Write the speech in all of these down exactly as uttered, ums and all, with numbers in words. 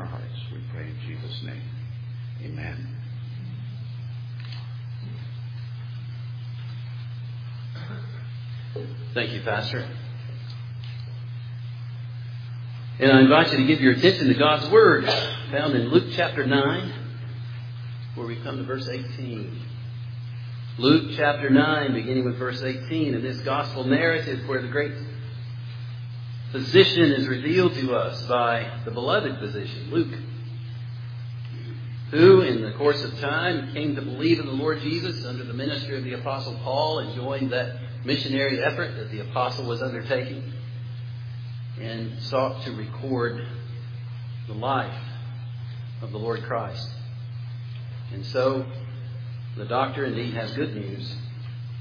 our hearts. We pray in Jesus' name. Amen. Thank you, Pastor. And I invite you to give your attention to God's Word, found in Luke chapter nine, where we come to verse eighteen. Luke chapter nine, beginning with verse eighteen, in this gospel narrative where the great physician is revealed to us by the beloved physician, Luke, who in the course of time came to believe in the Lord Jesus under the ministry of the Apostle Paul and joined that missionary effort that the Apostle was undertaking and sought to record the life of the Lord Christ. And so the doctor indeed has good news.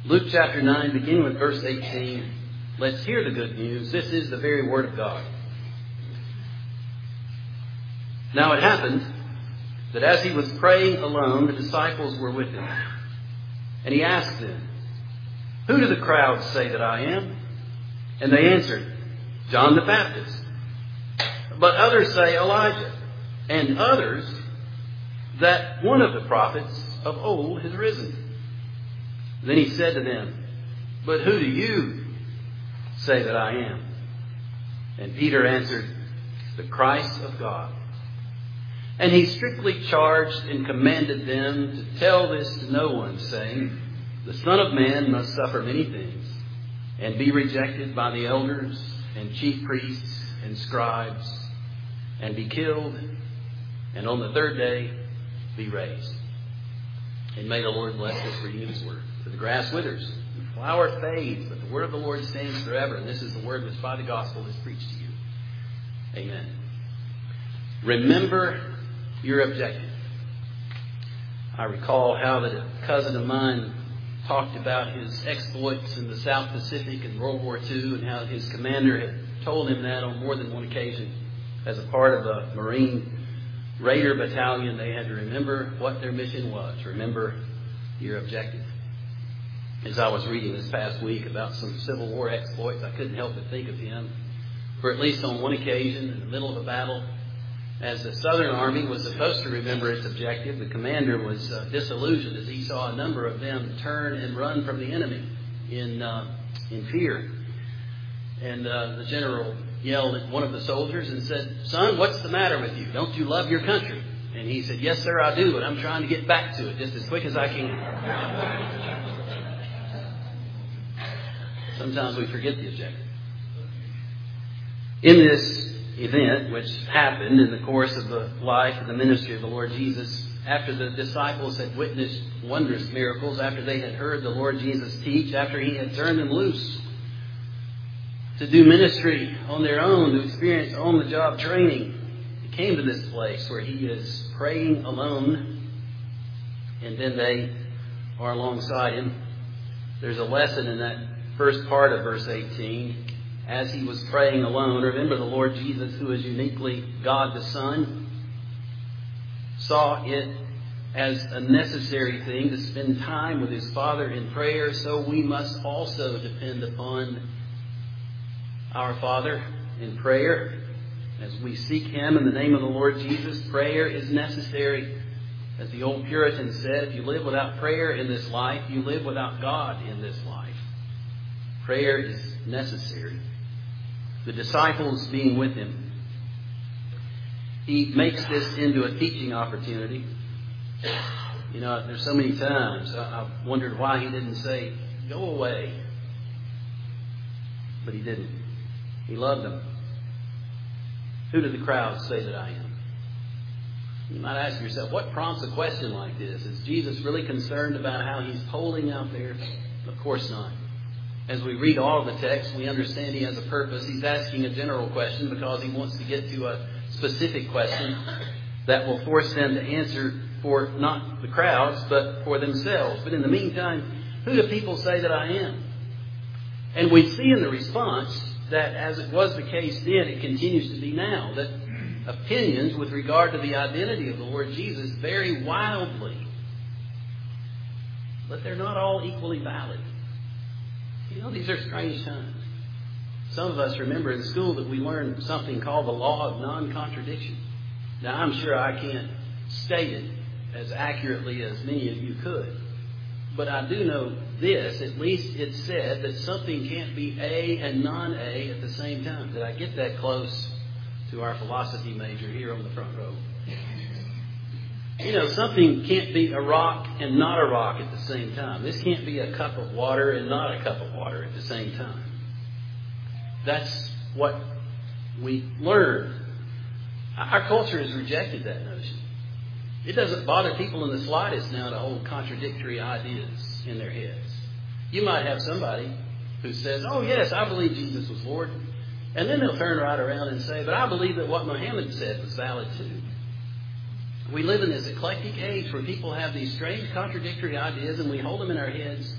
Luke chapter nine, beginning with verse eighteen. Let's hear the good news. This is the very Word of God. Now it happened that as he was praying alone, the disciples were with him. And he asked them, "Who do the crowds say that I am?" And they answered, "John the Baptist. But others say Elijah, and others that one of the prophets of old has risen." Then he said to them, "But who do you say that I am?" And Peter answered, "The Christ of God." And he strictly charged and commanded them to tell this to no one, saying, "The Son of Man must suffer many things, and be rejected by the elders and chief priests and scribes, and be killed, and on the third day be raised." And may the Lord bless this reading of His Word. For the grass withers, the flower fades, but the Word of the Lord stands forever. And this is the Word which by the gospel is preached to you. Amen. Remember your objective. I recall how that a cousin of mine talked about his exploits in the South Pacific in World War Two and how his commander had told him that on more than one occasion. As a part of a Marine Raider battalion, they had to remember what their mission was. Remember your objective. As I was reading this past week about some Civil War exploits, I couldn't help but think of him, for at least on one occasion in the middle of a battle, as the Southern Army was supposed to remember its objective, the commander was uh, disillusioned as he saw a number of them turn and run from the enemy in uh, in fear. And uh, the general yelled at one of the soldiers and said, "Son, what's the matter with you? Don't you love your country?" And he said, "Yes, sir, I do, but I'm trying to get back to it just as quick as I can." Sometimes we forget the objective. In this event, which happened in the course of the life and the ministry of the Lord Jesus, after the disciples had witnessed wondrous miracles, after they had heard the Lord Jesus teach, after He had turned them loose to do ministry on their own, to experience on-the-job training, they came to this place where He is praying alone, and then they are alongside Him. There's a lesson in that first part of verse eighteen. As He was praying alone, remember the Lord Jesus, who is uniquely God the Son, saw it as a necessary thing to spend time with His Father in prayer, so we must also depend upon our Father in prayer. As we seek Him in the name of the Lord Jesus, prayer is necessary. As the old Puritan said, if you live without prayer in this life, you live without God in this life. Prayer is necessary. The disciples being with Him, He makes this into a teaching opportunity. You know, there's so many times I, I wondered why He didn't say, "Go away." But He didn't. He loved them. Who do the crowds say that I am? You might ask yourself, what prompts a question like this? Is Jesus really concerned about how He's polling out there? Of course not. As we read all the text, we understand He has a purpose. He's asking a general question because He wants to get to a specific question that will force them to answer for not the crowds, but for themselves. But in the meantime, who do people say that I am? And we see in the response that as it was the case then, it continues to be now, that opinions with regard to the identity of the Lord Jesus vary wildly, but they're not all equally valid. You know, these are strange times. Some of us remember in school that we learned something called the law of non-contradiction. Now, I'm sure I can't state it as accurately as many of you could, but I do know this, at least it said that something can't be A and non-A at the same time. Did I get that close to our philosophy major here on the front row? You know, something can't be a rock and not a rock at the same time. This can't be a cup of water and not a cup of water at the same time. That's what we learned. Our culture has rejected that notion. It doesn't bother people in the slightest now to hold contradictory ideas in their heads. You might have somebody who says, oh, yes, I believe Jesus was Lord. And then they'll turn right around and say, but I believe that what Muhammad said was valid too. We live in this eclectic age where people have these strange contradictory ideas and we hold them in our heads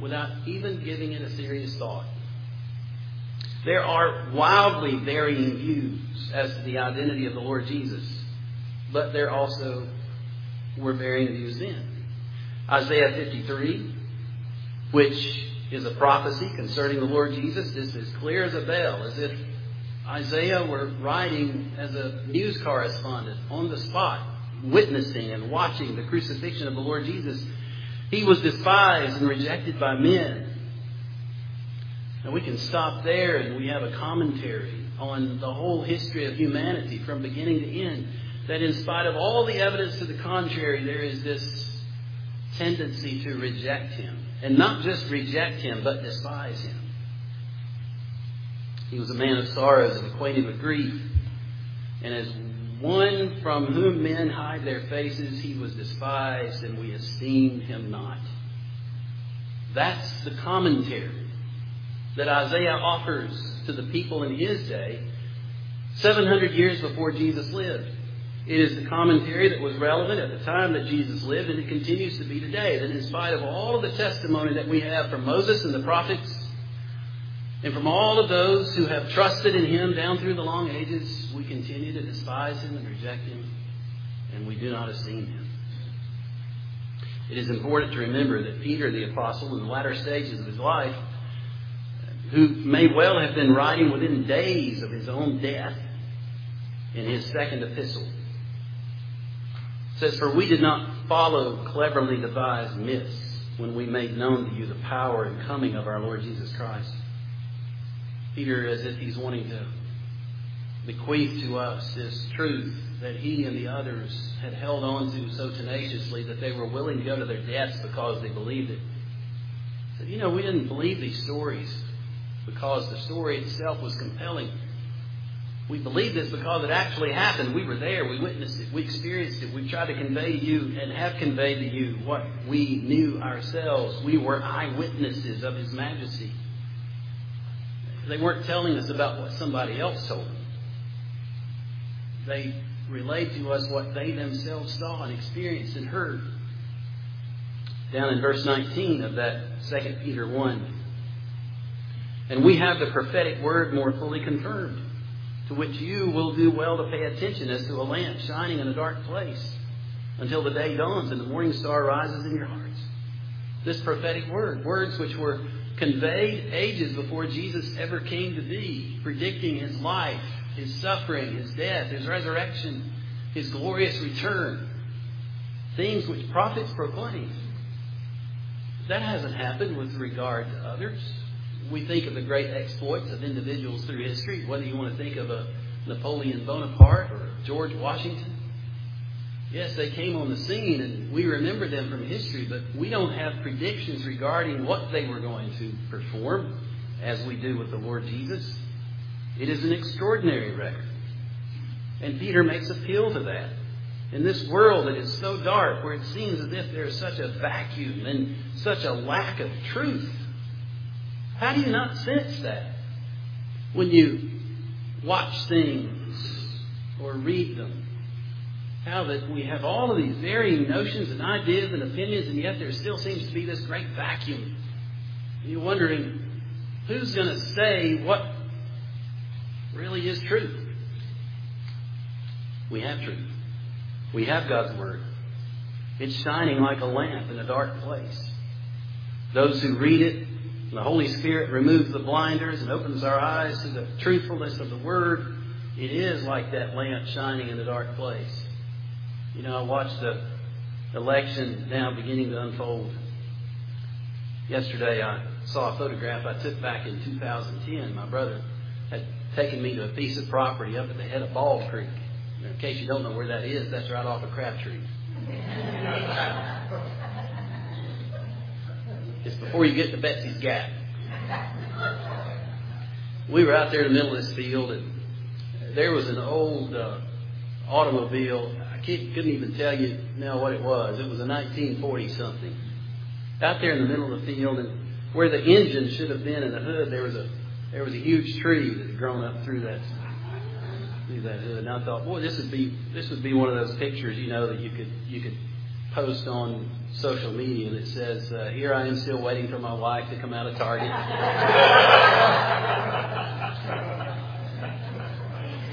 without even giving it a serious thought. There are wildly varying views as to the identity of the Lord Jesus, but there also were varying views then. Isaiah fifty-three, which is a prophecy concerning the Lord Jesus, is as clear as a bell, as if Isaiah were writing as a news correspondent on the spot, witnessing and watching the crucifixion of the Lord Jesus. He was despised and rejected by men. Now we can stop there and we have a commentary on the whole history of humanity from beginning to end, that in spite of all the evidence to the contrary, there is this tendency to reject him. And not just reject him, but despise him. He was a man of sorrows and acquainted with grief. And as one from whom men hide their faces, he was despised and we esteemed him not. That's the commentary that Isaiah offers to the people in his day, seven hundred years before Jesus lived. It is the commentary that was relevant at the time that Jesus lived, and it continues to be today. That in spite of all of the testimony that we have from Moses and the prophets, and from all of those who have trusted in him down through the long ages, we continue to despise him and reject him, and we do not esteem him. It is important to remember that Peter, the apostle, in the latter stages of his life, who may well have been writing within days of his own death in his second epistle, says, "For we did not follow cleverly devised myths when we made known to you the power and coming of our Lord Jesus Christ." Peter, as if he's wanting to bequeath to us this truth that he and the others had held on to so tenaciously that they were willing to go to their deaths because they believed it. He said, you know, we didn't believe these stories because the story itself was compelling. We believe this because it actually happened. We were there. We witnessed it. We experienced it. We tried to convey to you and have conveyed to you what we knew ourselves. We were eyewitnesses of his majesty. They weren't telling us about what somebody else told them. They relayed to us what they themselves saw and experienced and heard. Down in verse nineteen of that Second Peter one. And we have the prophetic word more fully confirmed, to which you will do well to pay attention as to a lamp shining in a dark place until the day dawns and the morning star rises in your hearts. This prophetic word, words which were conveyed ages before Jesus ever came to be, predicting his life, his suffering, his death, his resurrection, his glorious return, things which prophets proclaim. That hasn't happened with regard to others. We think of the great exploits of individuals through history, whether you want to think of a Napoleon Bonaparte or George Washington. Yes, they came on the scene and we remember them from history, but we don't have predictions regarding what they were going to perform as we do with the Lord Jesus. It is an extraordinary record. And Peter makes appeal to that. In this world that is so dark, where it seems as if there is such a vacuum and such a lack of truth, how do you not sense that when you watch things or read them? How that we have all of these varying notions and ideas and opinions, and yet there still seems to be this great vacuum. And you're wondering, who's going to say what really is truth? We have truth. We have God's Word. It's shining like a lamp in a dark place. Those who read it, the Holy Spirit removes the blinders and opens our eyes to the truthfulness of the Word. It is like that lamp shining in a dark place. You know, I watched the election now beginning to unfold. Yesterday I saw a photograph I took back in two thousand ten. My brother had taken me to a piece of property up at the head of Ball Creek. Now, in case you don't know where that is, that's right off of Crabtree. It's before you get to Betsy's Gap. We were out there in the middle of this field, and there was an old uh, automobile. I can't, couldn't even tell you now what it was. It was a nineteen forty something. Out there in the middle of the field, and where the engine should have been in the hood, there was a there was a huge tree that had grown up through that through that hood. And I thought, boy, this would be this would be one of those pictures, you know, that you could you could post on social media that says, uh, "Here I am, still waiting for my wife to come out of Target."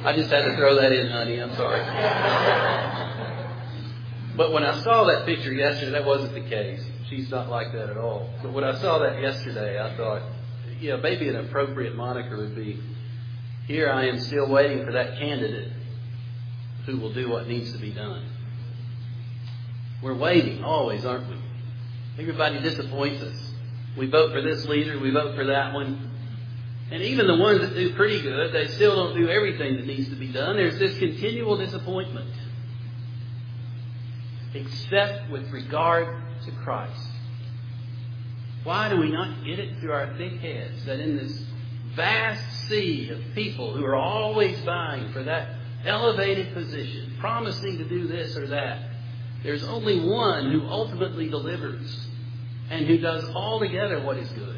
I just had to throw that in, honey. I'm sorry. But when I saw that picture yesterday, that wasn't the case. She's not like that at all. But when I saw that yesterday, I thought, yeah, maybe an appropriate moniker would be, "Here I am still waiting for that candidate who will do what needs to be done." We're waiting always, aren't we? Everybody disappoints us. We vote for this leader, we vote for that one. And even the ones that do pretty good, they still don't do everything that needs to be done. There's this continual disappointment. Except with regard to Christ. Why do we not get it through our thick heads that in this vast sea of people who are always vying for that elevated position, promising to do this or that, there's only one who ultimately delivers and who does altogether what is good?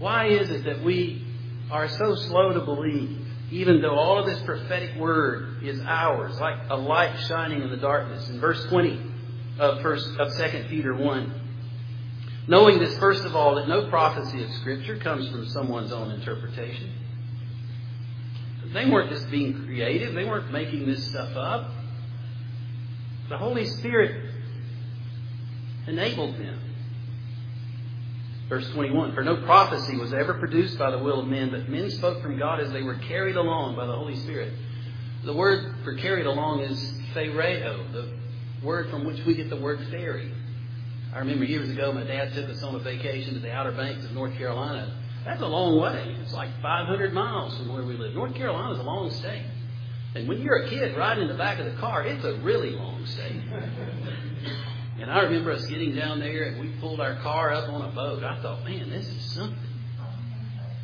Why is it that we are so slow to believe, even though all of this prophetic word is ours, like a light shining in the darkness? In verse twenty of first of Second Peter one, knowing this first of all, that no prophecy of Scripture comes from someone's own interpretation. They weren't just being creative; they weren't making this stuff up. The Holy Spirit enabled them. Verse twenty-one, for no prophecy was ever produced by the will of men, but men spoke from God as they were carried along by the Holy Spirit. The word for carried along is phaireo, the word from which we get the word ferry. I remember years ago my dad took us on a vacation to the Outer Banks of North Carolina. That's a long way. It's like five hundred miles from where we live. North Carolina's a long state. And when you're a kid riding in the back of the car, it's a really long state. And I remember us getting down there, and we pulled our car up on a boat. I thought, man, this is something.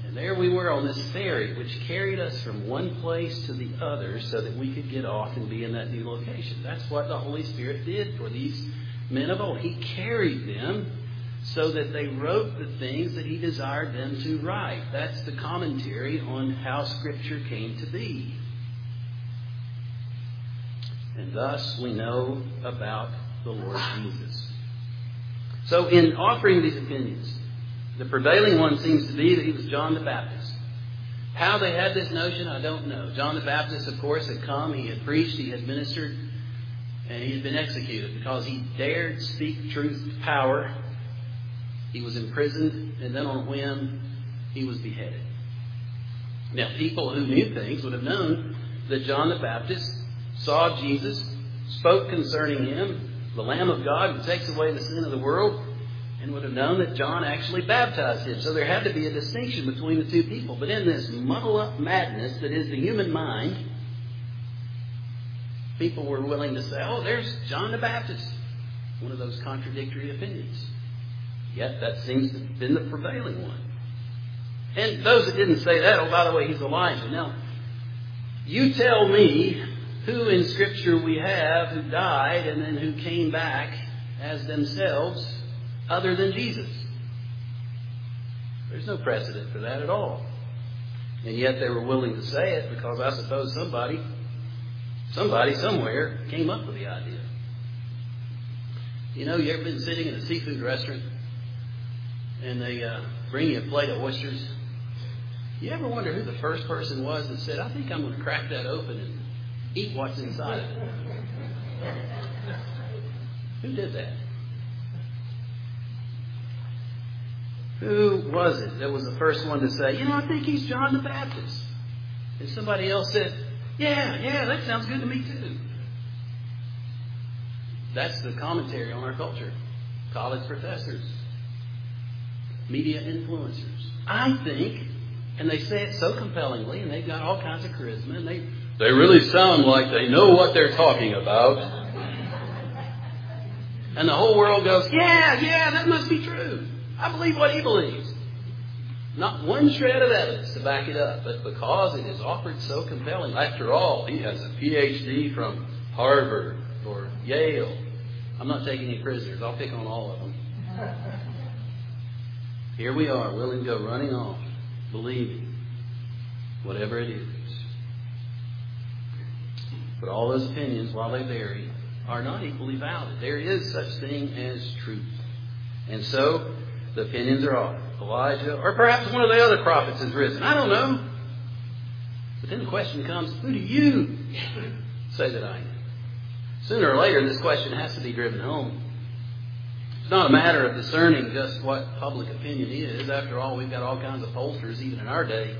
And there we were on this ferry, which carried us from one place to the other so that we could get off and be in that new location. That's what the Holy Spirit did for these men of old. He carried them so that they wrote the things that He desired them to write. That's the commentary on how Scripture came to be. And thus we know about the Lord Jesus. So in offering these opinions, the prevailing one seems to be that he was John the Baptist. How they had this notion, I don't know. John the Baptist, of course, had come, he had preached, he had ministered, and he had been executed because he dared speak truth to power. He was imprisoned, and then on a whim, he was beheaded. Now, people who knew things would have known that John the Baptist saw Jesus, spoke concerning him, the Lamb of God who takes away the sin of the world, and would have known that John actually baptized him. So there had to be a distinction between the two people. But in this muddle-up madness that is the human mind, people were willing to say, oh, there's John the Baptist. One of those contradictory opinions. Yet that seems to have been the prevailing one. And those that didn't say that, oh, by the way, he's Elijah. Now, you tell me who in Scripture we have who died and then who came back as themselves other than Jesus. There's no precedent for that at all. And yet they were willing to say it because I suppose somebody, somebody somewhere came up with the idea. You know, you ever been sitting in a seafood restaurant and they uh, bring you a plate of oysters? You ever wonder who the first person was that said, I think I'm going to crack that open and eat what's inside of it? Who did that? Who was it that was the first one to say, you know, I think he's John the Baptist? And somebody else said, Yeah, yeah, that sounds good to me too. That's the commentary on our culture. College professors. Media influencers. I think, and they say it so compellingly, and they've got all kinds of charisma, and they they really sound like they know what they're talking about. And the whole world goes, yeah, yeah, that must be true. I believe what he believes. Not one shred of evidence to back it up, but because it is offered so compelling. After all, he has a P H D from Harvard or Yale. I'm not taking any prisoners. I'll pick on all of them. Here we are, willing to go running off, believing whatever it is. But all those opinions, while they vary, are not equally valid. There is such thing as truth. And so, the opinions are off. Elijah, or perhaps one of the other prophets has risen. I don't know. But then the question comes, who do you say that I am? Sooner or later, this question has to be driven home. It's not a matter of discerning just what public opinion is. After all, we've got all kinds of pollsters, even in our day,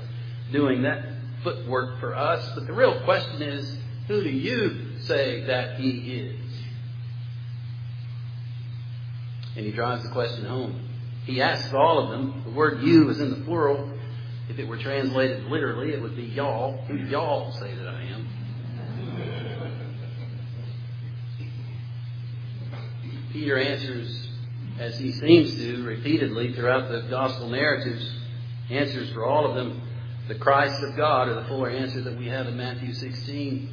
doing that footwork for us. But the real question is, who do you say that he is? And he drives the question home. He asks all of them. The word you is in the plural. If it were translated literally, it would be y'all. Who do y'all say that I am? Peter answers, as he seems to repeatedly throughout the gospel narratives, answers for all of them, the Christ of God, or the fuller answer that we have in Matthew sixteen.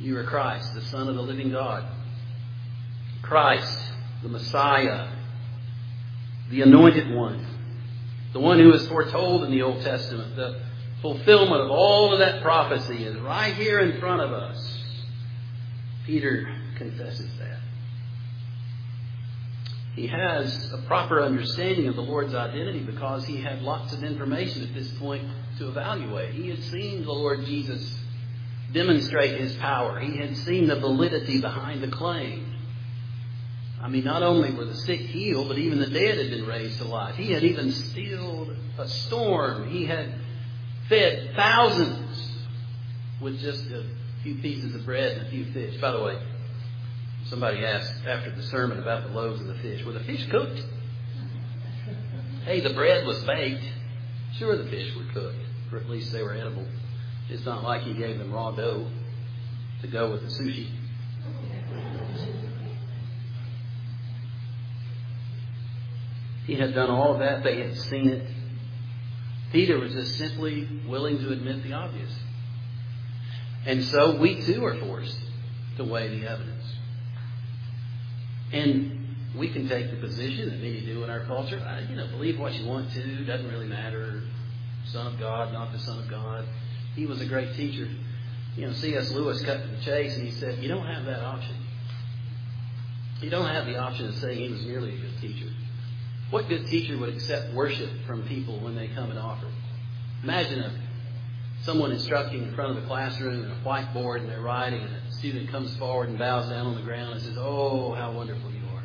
You are Christ, the Son of the living God. Christ, the Messiah, the Anointed One, the one who is foretold in the Old Testament. The fulfillment of all of that prophecy is right here in front of us. Peter confesses that. He has a proper understanding of the Lord's identity because he had lots of information at this point to evaluate. He had seen the Lord Jesus demonstrate his power. He had seen the validity behind the claim. I mean, not only were the sick healed, but even the dead had been raised to life. He had even stilled a storm. He had fed thousands with just a few pieces of bread and a few fish. By the way, somebody asked after the sermon about the loaves and the fish, were the fish cooked? Hey, the bread was baked. Sure, the fish were cooked, or at least they were edible. It's not like he gave them raw dough to go with the sushi. He had done all of that. They had seen it. Peter was just simply willing to admit the obvious. And so we too are forced to weigh the evidence. And we can take the position that many do in our culture. You know, believe what you want to. Doesn't really matter. Son of God, not the Son of God. He was a great teacher. You know, C S Lewis cut to the chase and he said, you don't have that option. You don't have the option of saying he was merely a good teacher. What good teacher would accept worship from people when they come and offer? Imagine a, someone instructing in front of a classroom and a whiteboard, and they're writing, and a student comes forward and bows down on the ground and says, oh, how wonderful you are.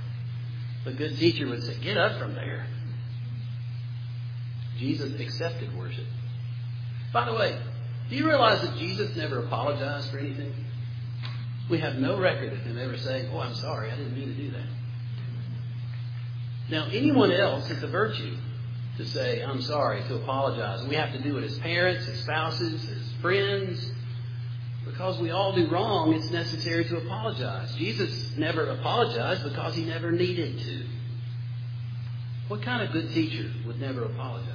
A good teacher would say, get up from there. Jesus accepted worship. By the way, do you realize that Jesus never apologized for anything? We have no record of him ever saying, oh, I'm sorry, I didn't mean to do that. Now, anyone else, it's a virtue to say, I'm sorry, to apologize. We have to do it as parents, as spouses, as friends. Because we all do wrong, it's necessary to apologize. Jesus never apologized because he never needed to. What kind of good teacher would never apologize?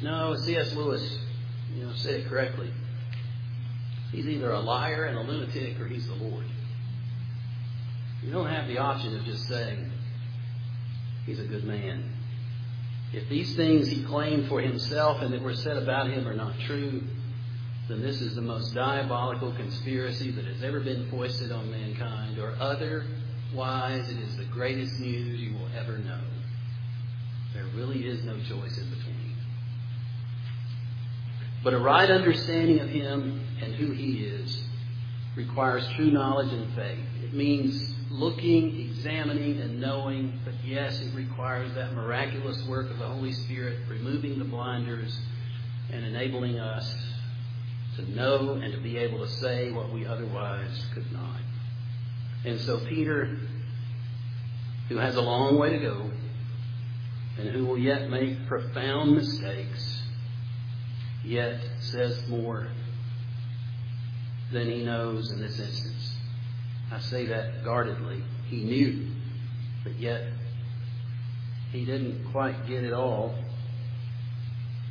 No, C S Lewis, you know, said it correctly. He's either a liar and a lunatic, or he's the Lord. You don't have the option of just saying, he's a good man. If these things he claimed for himself and that were said about him are not true, then this is the most diabolical conspiracy that has ever been foisted on mankind, or otherwise it is the greatest news you will ever know. There really is no choice in between. But a right understanding of him and who he is requires true knowledge and faith. It means looking, examining, and knowing. But yes, it requires that miraculous work of the Holy Spirit, removing the blinders and enabling us to know and to be able to say what we otherwise could not. And so Peter, who has a long way to go and who will yet make profound mistakes, yet says more than he knows in this instance. I say that guardedly. He knew, but yet he didn't quite get it all,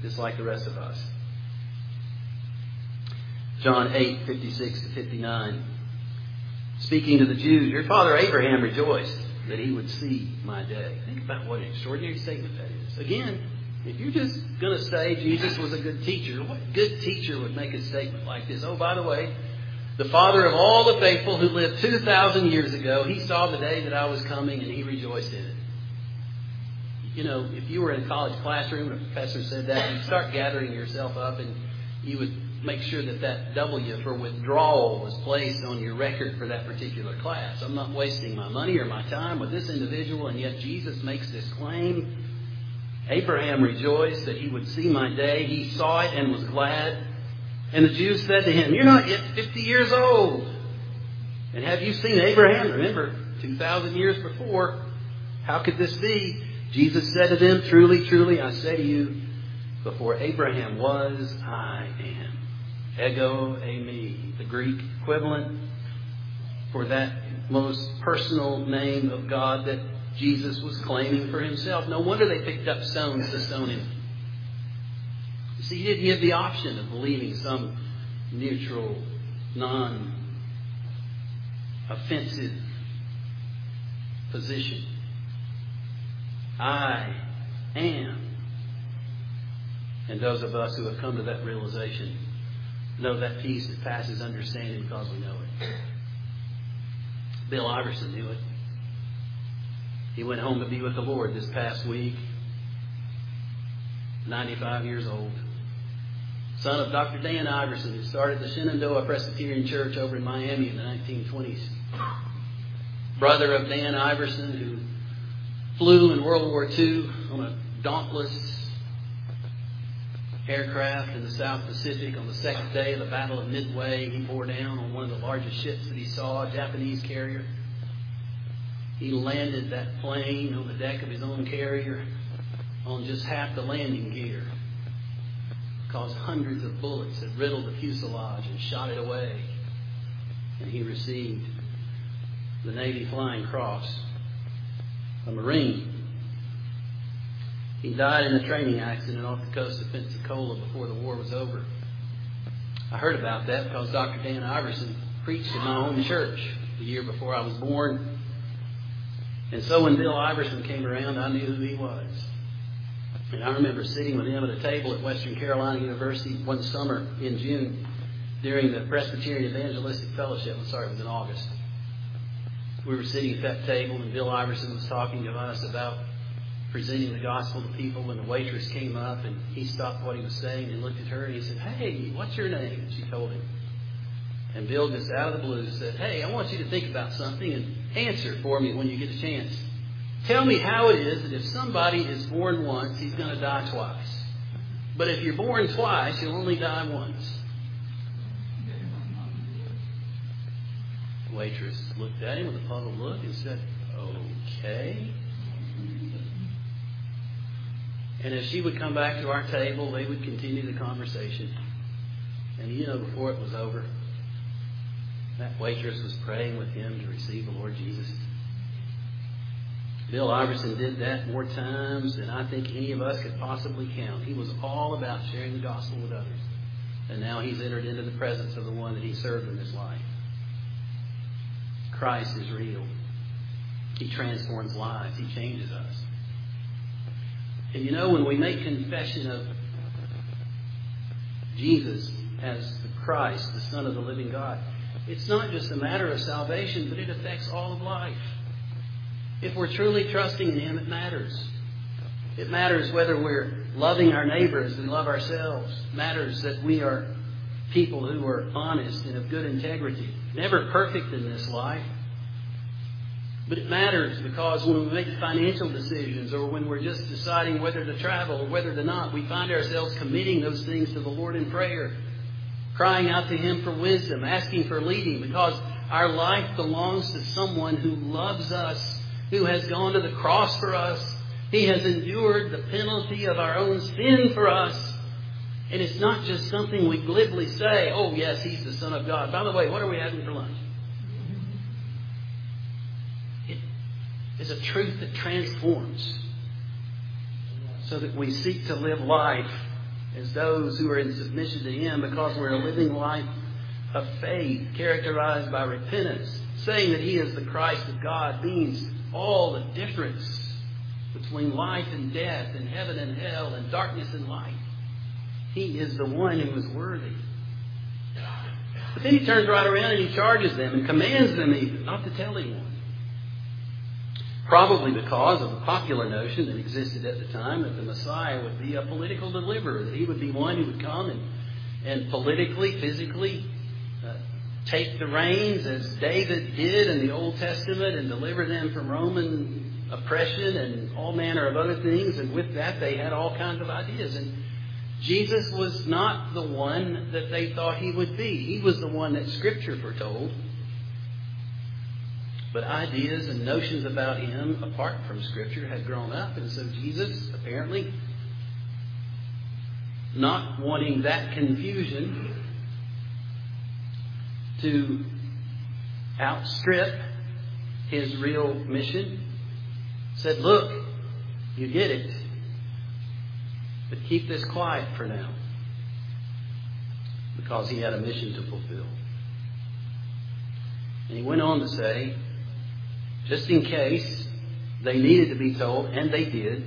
just like the rest of us. John eight, fifty-six to fifty-nine. Speaking to the Jews, your father Abraham rejoiced that he would see my day. Think about what an extraordinary statement that is. Again, if you're just going to say Jesus was a good teacher, what good teacher would make a statement like this? Oh, by the way, the father of all the faithful who lived two thousand years ago, he saw the day that I was coming and he rejoiced in it. You know, if you were in a college classroom and a professor said that, you'd start gathering yourself up and you would make sure that that W for withdrawal was placed on your record for that particular class. I'm not wasting my money or my time with this individual, and yet Jesus makes this claim. Abraham rejoiced that he would see my day. He saw it and was glad. And the Jews said to him, you're not yet fifty years old. And have you seen Abraham? Remember, two thousand years before. How could this be? Jesus said to them, truly, truly, I say to you, before Abraham was, I am. Ego eimi, the Greek equivalent for that most personal name of God that Jesus was claiming for himself. No wonder they picked up stones to stone him. You see, he didn't give the option of believing some neutral, non-offensive position. I am. And those of us who have come to that realization know that peace that passes understanding because we know it. Bill Iverson knew it. He went home to be with the Lord this past week. ninety-five years old. Son of Doctor Dan Iverson, who started the Shenandoah Presbyterian Church over in Miami in the nineteen twenties. Brother of Dan Iverson, who flew in World War Two on a dauntless aircraft in the South Pacific on the second day of the Battle of Midway. He bore down on one of the largest ships that he saw, a Japanese carrier. He landed that plane on the deck of his own carrier on just half the landing gear because hundreds of bullets had riddled the fuselage and shot it away. And he received the Navy Flying Cross, a Marine. He died in a training accident off the coast of Pensacola before the war was over. I heard about that because Doctor Dan Iverson preached in my own church the year before I was born. And so when Bill Iverson came around, I knew who he was. And I remember sitting with him at a table at Western Carolina University one summer in June during the Presbyterian Evangelistic Fellowship. I'm sorry, it was in August. We were sitting at that table and Bill Iverson was talking to us about presenting the gospel to people when the waitress came up and he stopped what he was saying and looked at her and he said, hey, what's your name? And she told him. And Bill just out of the blue said, hey, I want you to think about something and answer for me when you get a chance. Tell me how it is that if somebody is born once, he's going to die twice. But if you're born twice, you'll only die once. The waitress looked at him with a puzzled look and said, okay. And as she would come back to our table, they would continue the conversation. And you know, before it was over, that waitress was praying with him to receive the Lord Jesus. Bill Iverson did that more times than I think any of us could possibly count. He was all about sharing the gospel with others. And now he's entered into the presence of the one that he served in his life. Christ is real. He transforms lives. He changes us. And you know, when we make confession of Jesus as the Christ, the Son of the living God, it's not just a matter of salvation, but it affects all of life. If we're truly trusting in him, it matters. It matters whether we're loving our neighbors and love ourselves. It matters that we are people who are honest and of good integrity. Never perfect in this life. But it matters because when we make financial decisions or when we're just deciding whether to travel or whether to not, we find ourselves committing those things to the Lord in prayer. crying out to Him for wisdom, asking for leading, because our life belongs to someone who loves us, who has gone to the cross for us. He has endured the penalty of our own sin for us. And it's not just something we glibly say, oh yes, He's the Son of God. By the way, what are we having for lunch? It is a truth that transforms, so that we seek to live life as those who are in submission to Him, because we're a living life of faith characterized by repentance. Saying that He is the Christ of God means all the difference between life and death, and heaven and hell, and darkness and light. He is the one who is worthy. But then He turns right around and He charges them and commands them even not to tell anyone. Probably because of the popular notion that existed at the time that the Messiah would be a political deliverer, that He would be one who would come and, and politically, physically uh, take the reins as David did in the Old Testament and deliver them from Roman oppression and all manner of other things. And with that, they had all kinds of ideas. And Jesus was not the one that they thought He would be. He was the one that Scripture foretold. But ideas and notions about Him, apart from Scripture, had grown up. And so Jesus, apparently, not wanting that confusion to outstrip His real mission, said, look, you get it, but keep this quiet for now, because He had a mission to fulfill. And He went on to say, just in case they needed to be told, and they did,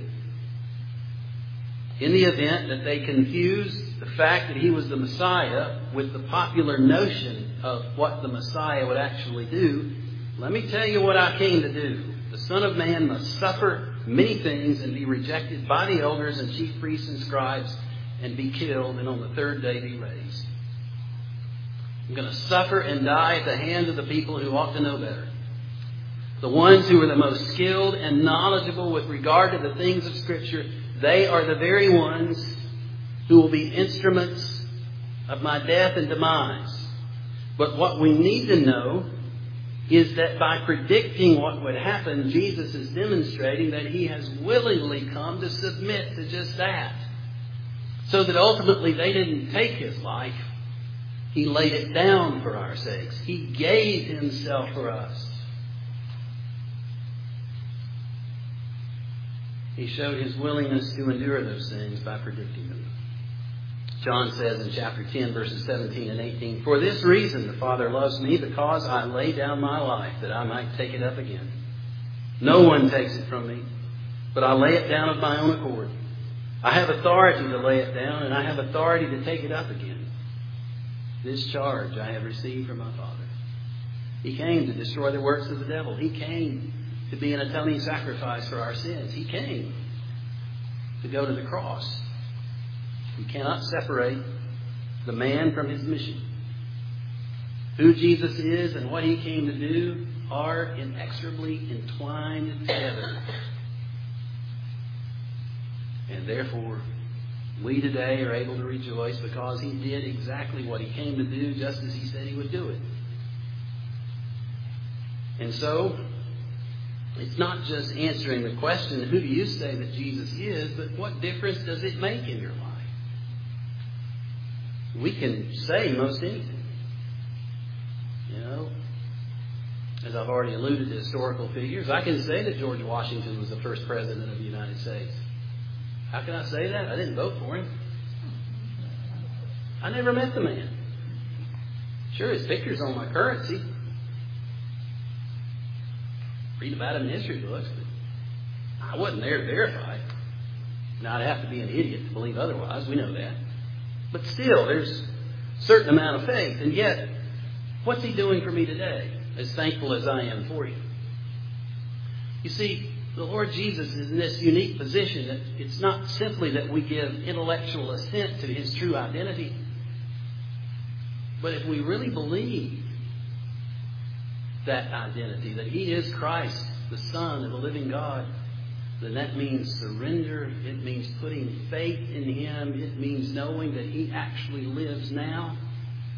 in the event that they confused the fact that He was the Messiah with the popular notion of what the Messiah would actually do, let me tell you what I came to do. The Son of Man must suffer many things and be rejected by the elders and chief priests and scribes, and be killed, and on the third day be raised. I'm going to suffer and die at the hand of the people who ought to know better. The ones who are the most skilled and knowledgeable with regard to the things of Scripture, they are the very ones who will be instruments of my death and demise. But what we need to know is that by predicting what would happen, Jesus is demonstrating that He has willingly come to submit to just that. So that ultimately they didn't take His life. He laid it down for our sakes. He gave Himself for us. He showed His willingness to endure those things by predicting them. John says in chapter ten, verses seventeen and eighteen, for this reason the Father loves me, because I lay down my life that I might take it up again. No one takes it from me, but I lay it down of my own accord. I have authority to lay it down, and I have authority to take it up again. This charge I have received from my Father. He came to destroy the works of the devil. He came to be an atoning sacrifice for our sins. He came to go to the cross. You cannot separate the man from his mission. Who Jesus is and what He came to do are inexorably entwined together. And therefore, we today are able to rejoice, because He did exactly what He came to do, just as He said He would do it. And so, it's not just answering the question, who do you say that Jesus is, but what difference does it make in your life? We can say most anything. You know, as I've already alluded to historical figures, I can say that George Washington was the first president of the United States. How can I say that? I didn't vote for him. I never met the man. Sure, his picture's on my currency. Read about him in history books, but I wasn't there to verify it. Now, I'd have to be an idiot to believe otherwise. We know that. But still, there's a certain amount of faith. And yet, what's He doing for me today, as thankful as I am for you? You see, the Lord Jesus is in this unique position that it's not simply that we give intellectual assent to His true identity. But if we really believe that identity, that He is Christ, the Son of the living God, then that means surrender. It means putting faith in Him. It means knowing that He actually lives now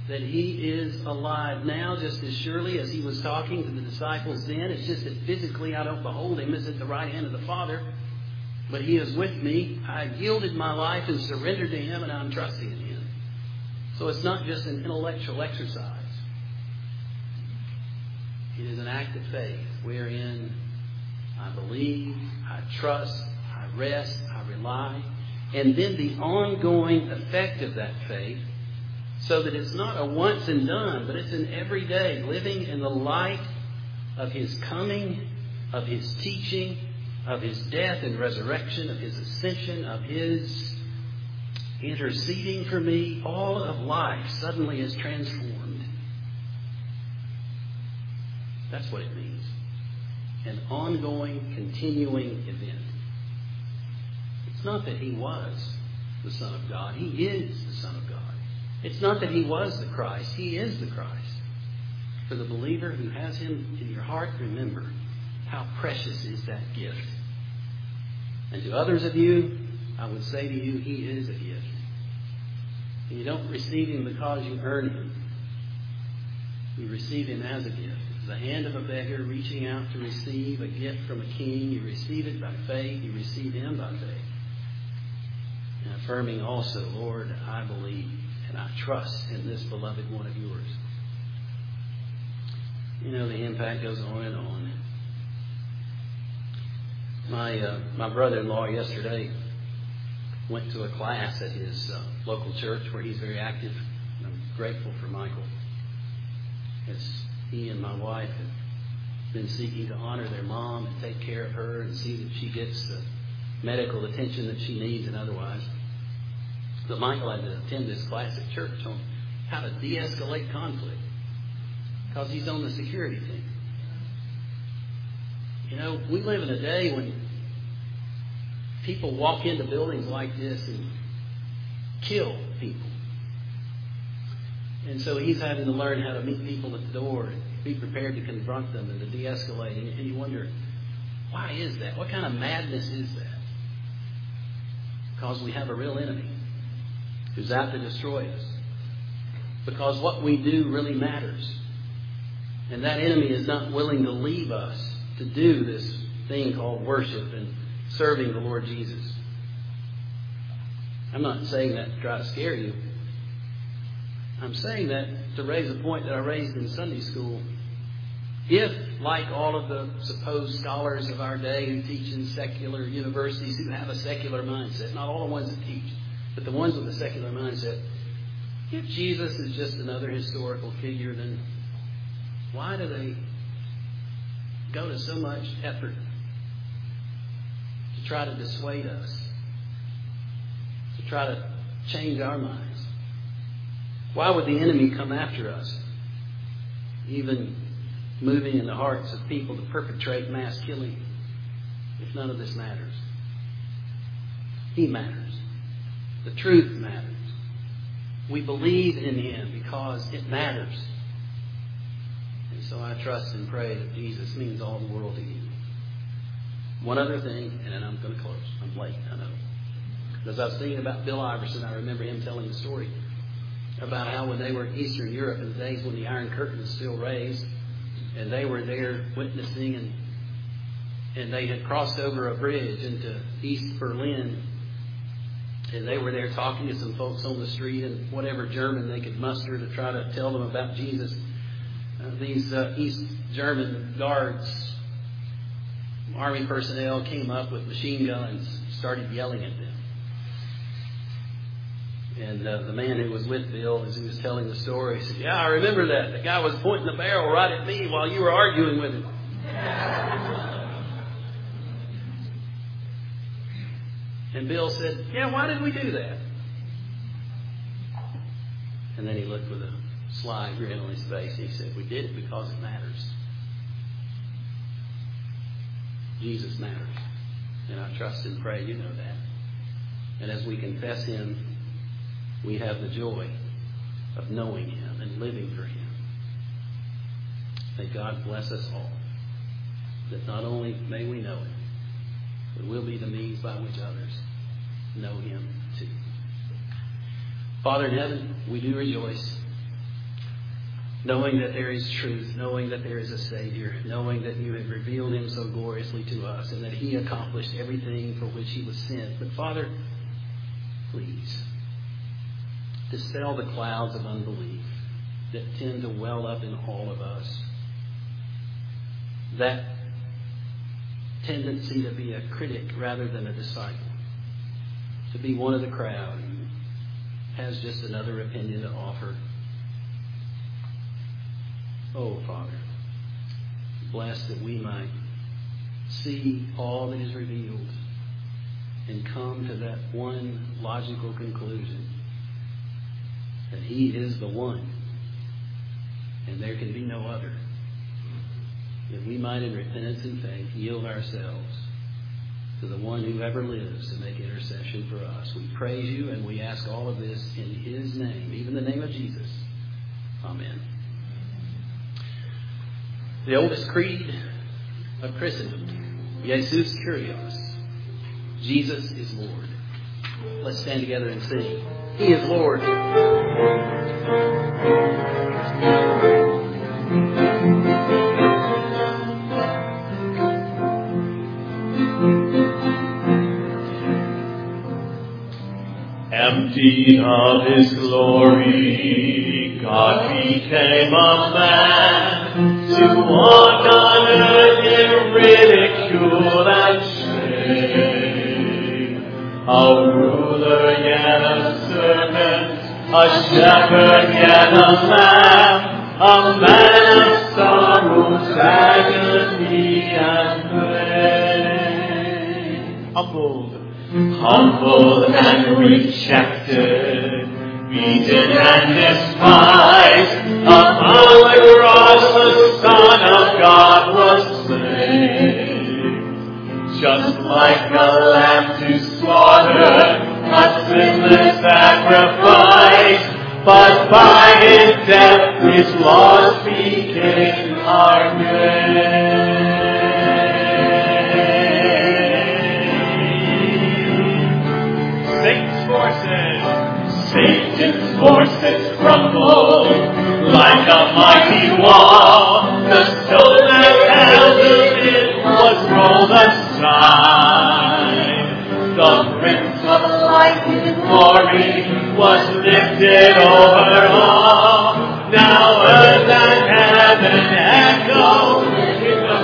that he is alive now just as surely as he was talking to the disciples then. It's just that physically I don't behold him as at the right hand of the Father, but he is with me. I yielded my life and surrendered to him, and I'm trusting in him. So it's not just an intellectual exercise. It is an act of faith wherein I believe, I trust, I rest, I rely, and then the ongoing effect of that faith, so that it's not a once and done, but it's an everyday living in the light of his coming, of his teaching, of his death and resurrection, of his ascension, of his interceding for me. All of life suddenly is transformed. That's what it means. An ongoing, continuing event. It's not that he was the Son of God. He is the Son of God. It's not that he was the Christ. He is the Christ. For the believer who has him in your heart, remember how precious is that gift. And to others of you, I would say to you, he is a gift. And you don't receive him because you earn him. You receive him as a gift. The hand of a beggar reaching out to receive a gift from a king. You receive it by faith. You receive him by faith. And affirming also, Lord, I believe and I trust in this beloved one of yours. You know, the impact goes on and on. My uh, my brother-in-law yesterday went to a class at his uh, local church where he's very active. And I'm grateful for Michael. It's He and my wife have been seeking to honor their mom and take care of her and see that she gets the medical attention that she needs and otherwise. But Michael had to attend this class at church on how to de-escalate conflict because he's on the security team. You know, we live in a day when people walk into buildings like this and kill people. And so he's having to learn how to meet people at the door and be prepared to confront them and to de-escalate. And you wonder, why is that? What kind of madness is that? Because we have a real enemy who's out to destroy us. Because what we do really matters. And that enemy is not willing to leave us to do this thing called worship and serving the Lord Jesus. I'm not saying that to try to scare you. I'm saying that to raise a point that I raised in Sunday school. If, like all of the supposed scholars of our day who teach in secular universities who have a secular mindset, not all the ones that teach, but the ones with a secular mindset, if Jesus is just another historical figure, then why do they go to so much effort to try to dissuade us, to try to change our minds? Why would the enemy come after us, even moving in the hearts of people to perpetrate mass killing, if none of this matters? He matters. The truth matters. We believe in him because it matters. And so I trust and pray that Jesus means all the world to you. One other thing, and then I'm going to close. I'm late, I know. As I was thinking about Bill Iverson, I remember him telling the story about how when they were in Eastern Europe in the days when the Iron Curtain was still raised, and they were there witnessing, and and they had crossed over a bridge into East Berlin, and they were there talking to some folks on the street and whatever German they could muster to try to tell them about Jesus. Uh, these uh, East German guards, army personnel, came up with machine guns and started yelling at them. And uh, the man who was with Bill, as he was telling the story, said, yeah, I remember that. The guy was pointing the barrel right at me while you were arguing with him. And Bill said, yeah, why did we do that? And then he looked with a sly grin on his face and he said, we did it because it matters. Jesus matters. And I trust and pray you know that. And as we confess him, we have the joy of knowing him and living for him. May God bless us all, that not only may we know him, but we'll be the means by which others know him too. Father in heaven, we do rejoice knowing that there is truth, knowing that there is a Savior, knowing that you have revealed him so gloriously to us and that he accomplished everything for which he was sent. But Father, please, dispel the clouds of unbelief that tend to well up in all of us. That tendency to be a critic rather than a disciple, to be one of the crowd who has just another opinion to offer. Oh, Father, bless that we might see all that is revealed and come to that one logical conclusion, that he is the one and there can be no other. That we might in repentance and faith yield ourselves to the one who ever lives to make intercession for us. We praise you and we ask all of this in his name, even the name of Jesus. Amen. The oldest creed of Christendom, Jesus Kyrios, Jesus is Lord. Let's stand together and sing, He is Lord. Emptied of his glory, God became a man to walk on earth in ridicule and shame. A ruler yet a servant, a shepherd yet a lamb, a man of sorrows, agony and pain. Humbled. Humble and rejected, beaten and despised, upon the cross the Son of God was slain. Just like a lamb to slaughter, a sinless sacrifice, but by his death his loss became our gain. Satan's forces crumble like a mighty wall. The stone that held it was rolled aside. The Prince of Light in glory was lifted over all. Now earth and heaven echo in the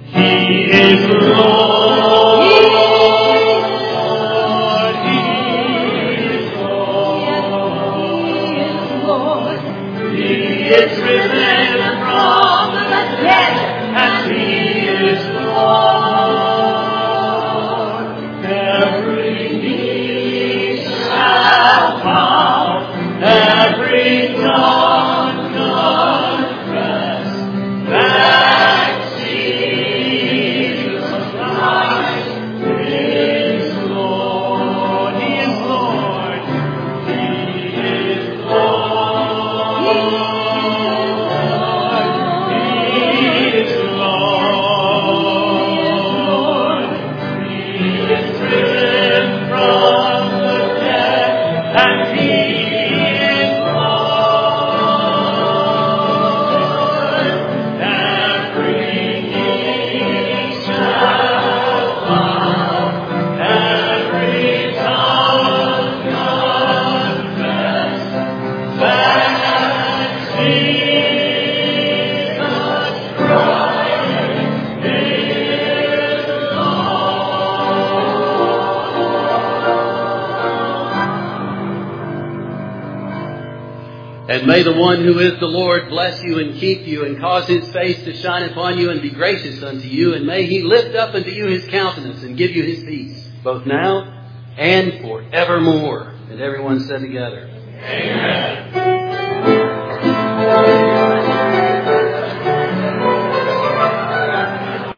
cry. He is Lord. May the one who is the Lord bless you and keep you and cause his face to shine upon you and be gracious unto you. And may he lift up unto you his countenance and give you his peace, both now and forevermore. And everyone said together, Amen.